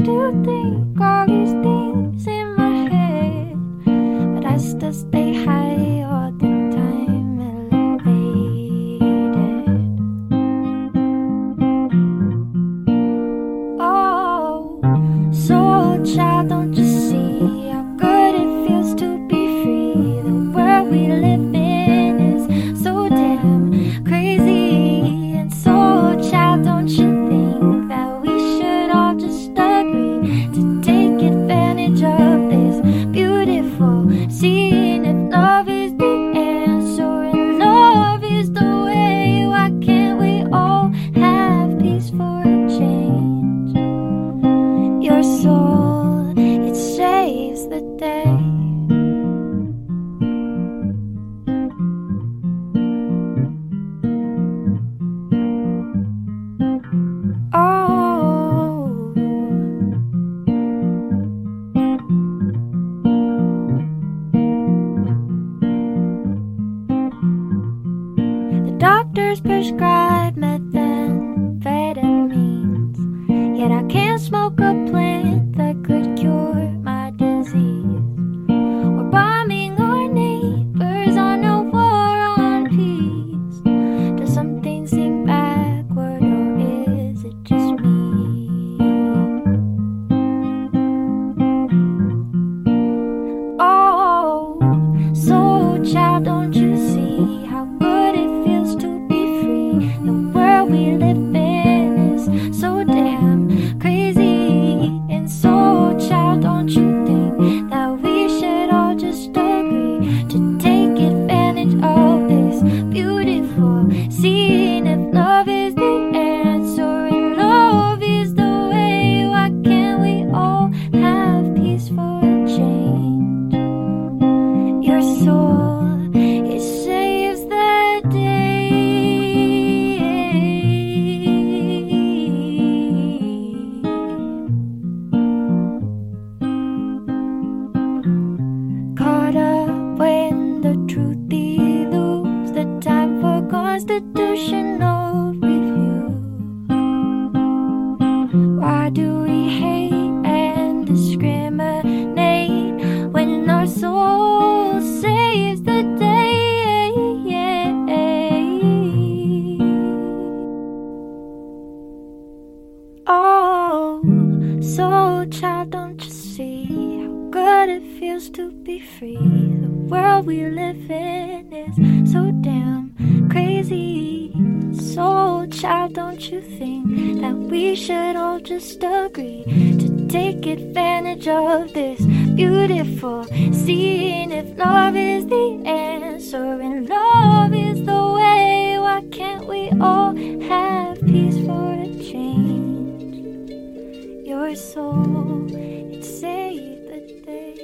much to think, all these things in my head, but I still stay high all the time, elevated. Oh, so child, don't you see how good it feels to be free? The world we live in is so damn crazy, and so child, don't you think that seeing if love is the answer and love is the way, why can't we all have peace for a change? Your soul, it saves the day. Doctors prescribe methamphetamines, yet I can't smoke a plant that could cure my disease. We're bombing our neighbors on a war on peace. Does something seem backward, or is it just me? Oh, so child, don't you see how good it feels to be free? The world we live in is so damn crazy, and so child, don't you think that we should all just agree to take advantage of this beautiful scene? If love is the answer and love is the way, why can't we all have peace for a change? Your soul, it saves the day. Caught up when the truth eludes the time for constitutional review. Why do we hate and discriminate when our soul saves the day? Oh, so child, don't you see how good it feels to be free? The world we live in is so damn crazy. So child, don't you think that we should all just agree to take advantage of this beautiful scene? If love is the answer and love is the way, why can't we all have peace for a change? Your soul, it saved the day.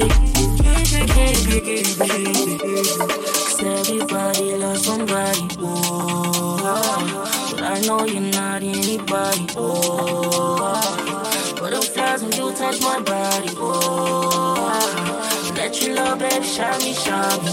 baby. Everybody loves somebody, oh, but I know you're not anybody, oh. Butterflies when you touch my body, oh. Let your love, baby, shine me, shine me.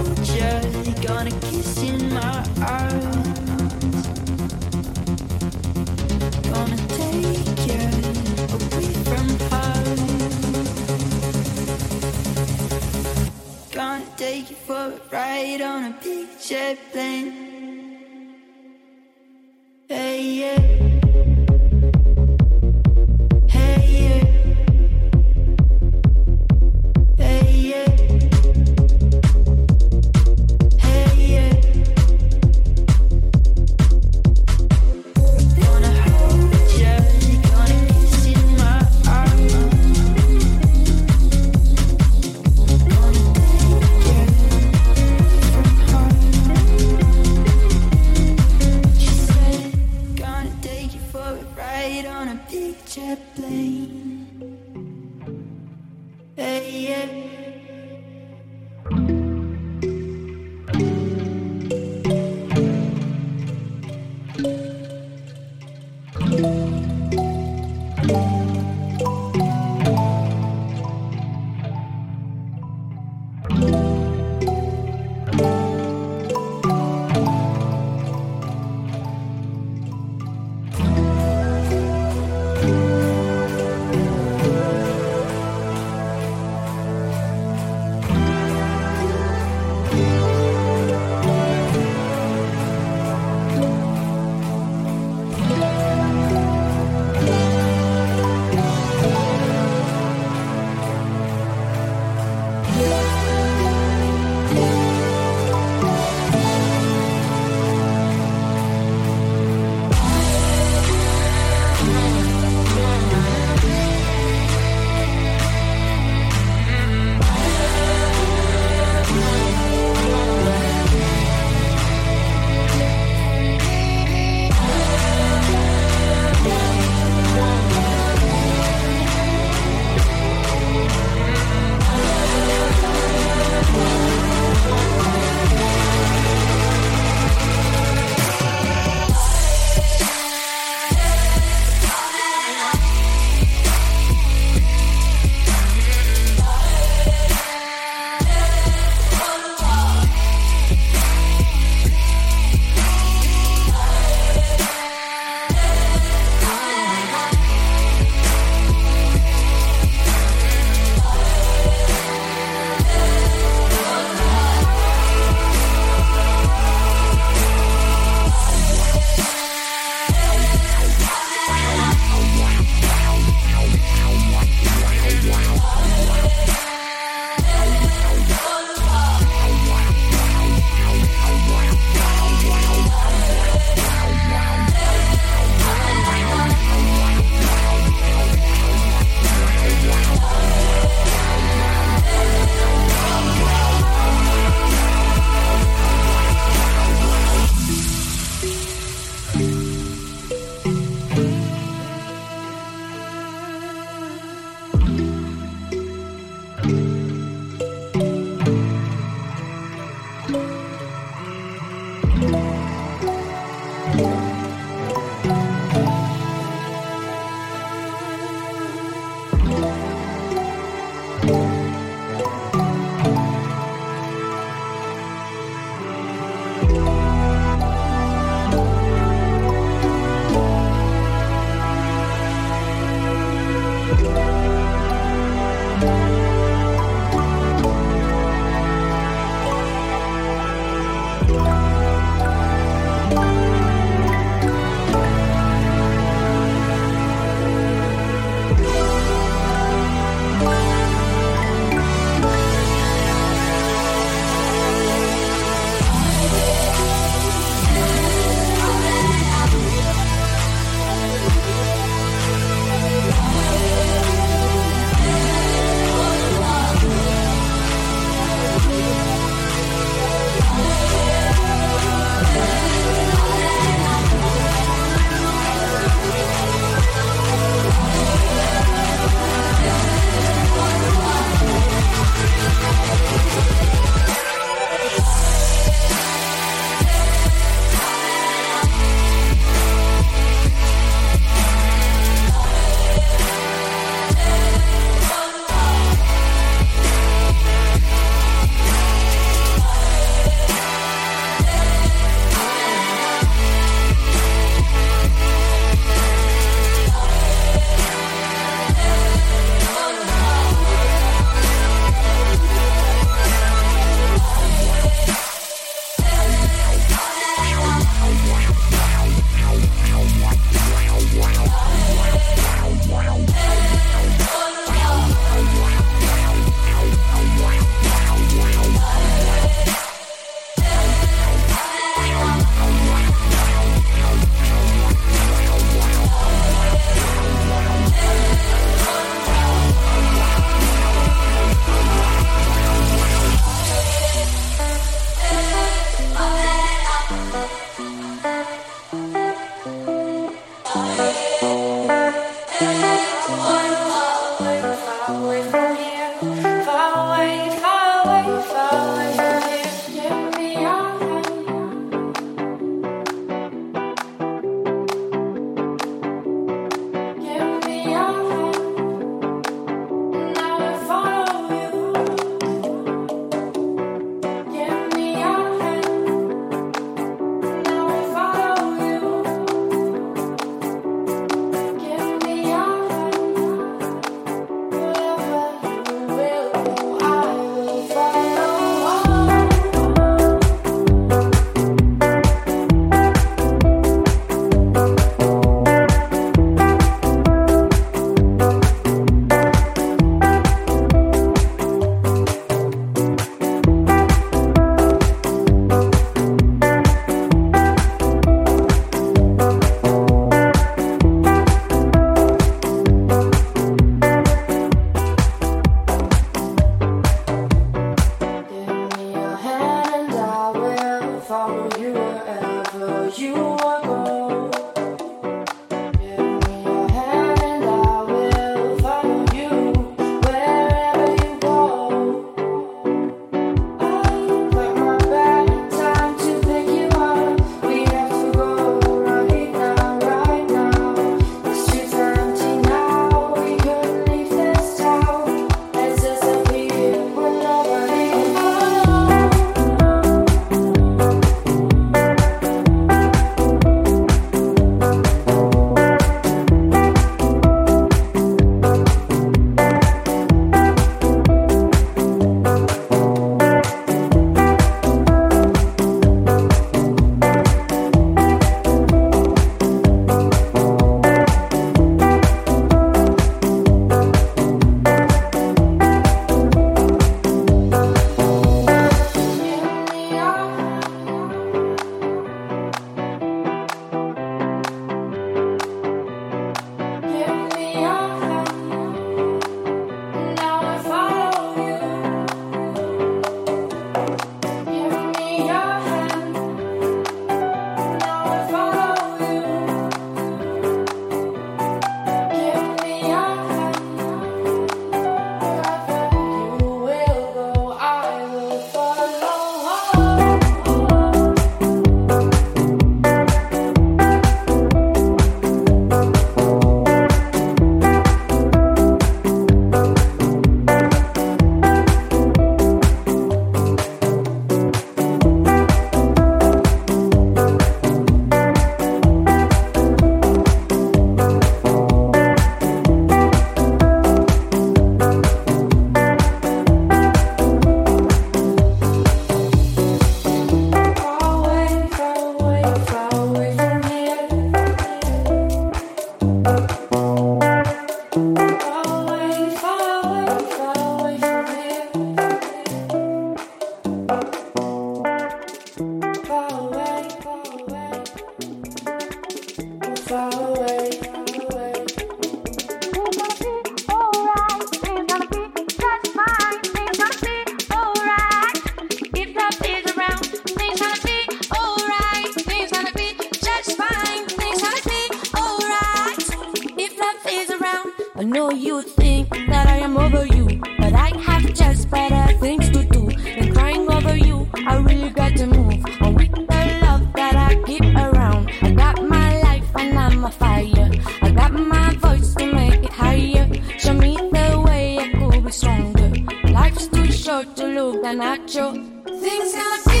think that I am over you, but I have just better things to do than crying over you. I really got to move on with the love that I keep around. I got my life and I'm a fire. I got my voice to make it higher. Show me the way I could be stronger. Life's too short to look the natural. Things gonna be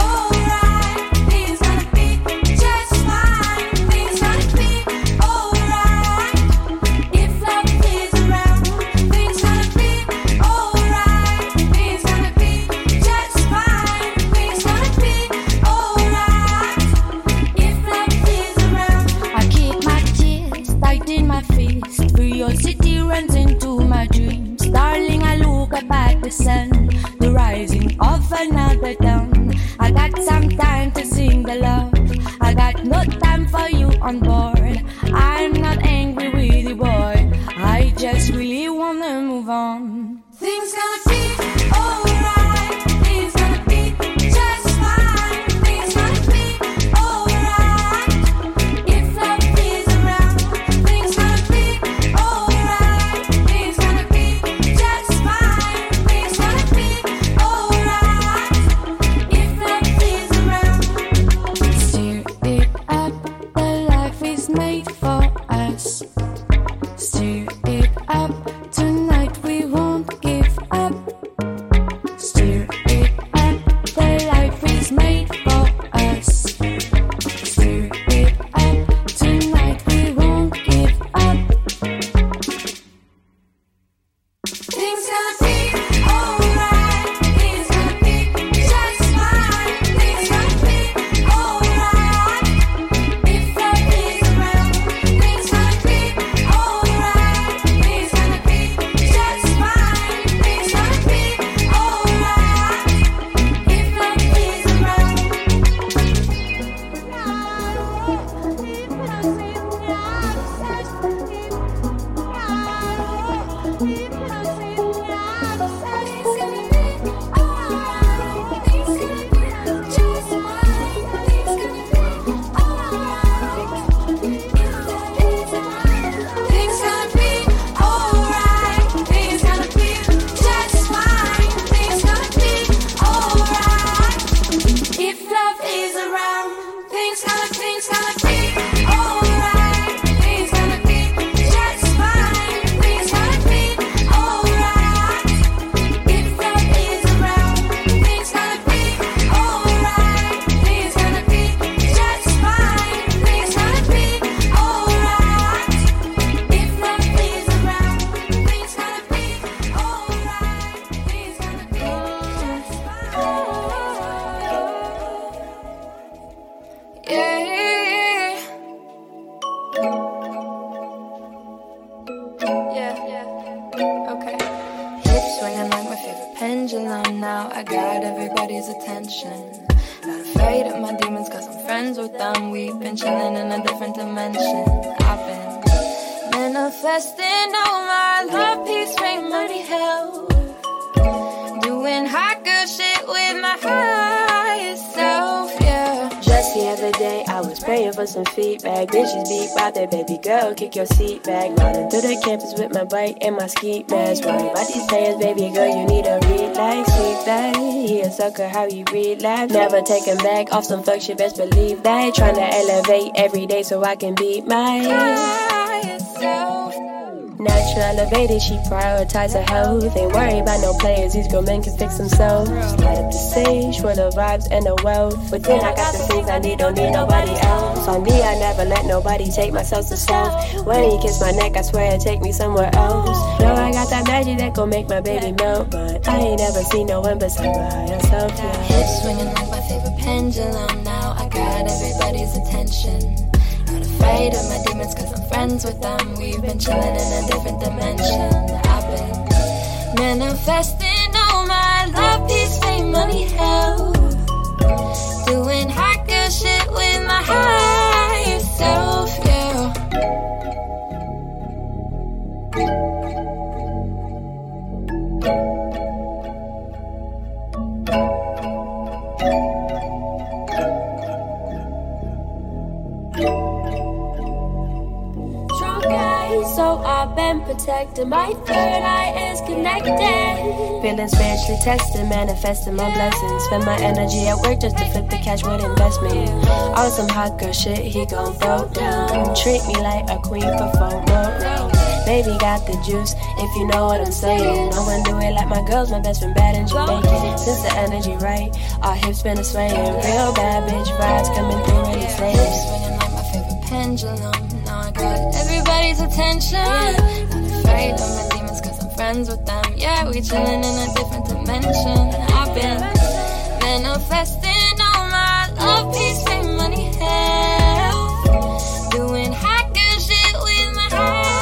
alright. Sun, the rising of another dawn. I got some time to sing the love. I got no time for you on board. I'm not angry with you, boy. I just really wanna move on. Things gonna be alright. Things gonna be just fine. Things gonna be alright. If love is around, things gonna be alright. Things gonna be just fine. Kick your seat back, riding through the campus with my bike and my ski mask. Worry about these players, baby girl, you need a relax. Sleep that, he a sucker, how he relapse. Never take him back, off some fuck shit, best believe that. Trying to elevate every day so I can beat my highest self. Natural elevated, she prioritize her health. Ain't worried about no players, these grown men can fix themselves. Light up the stage for the vibes and the wealth. Within I got the things I need, don't need nobody else. On me, I never let nobody take myself to self. When he kissed my neck, I swear it'd take me somewhere else. No, I got that magic that gon' make my baby melt, but I ain't never seen no one but somebody else. Yeah. Hips swinging like my favorite pendulum. Now I got everybody's attention. Not afraid of my demons cause I'm friends with them. We've been chilling in a different dimension. I've been manifesting all my love, peace, fame, money, health. Doing hot girl shit with my higher self, yeah. So I've been protected. My third eye is connected. Feeling spiritually tested, manifesting my blessings. Spend my energy at work just to flip the cash with investment. All some hot girl shit, he gon' throw down. Treat me like a queen for 4 months. Baby got the juice, if you know what I'm saying. No one do it like my girls, my best friend bad and Jamaican. Since the energy right, our hips been a swaying. Real bad bitch vibes coming through in the flames. Swinging like my favorite pendulum. Now I got everybody's attention. Not afraid of my demons cause I'm friends with them. Yeah, we chillin' in a different dimension. I've been manifesting all my love, peace, fame, money, health. Doing hacker shit with my heart.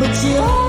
But you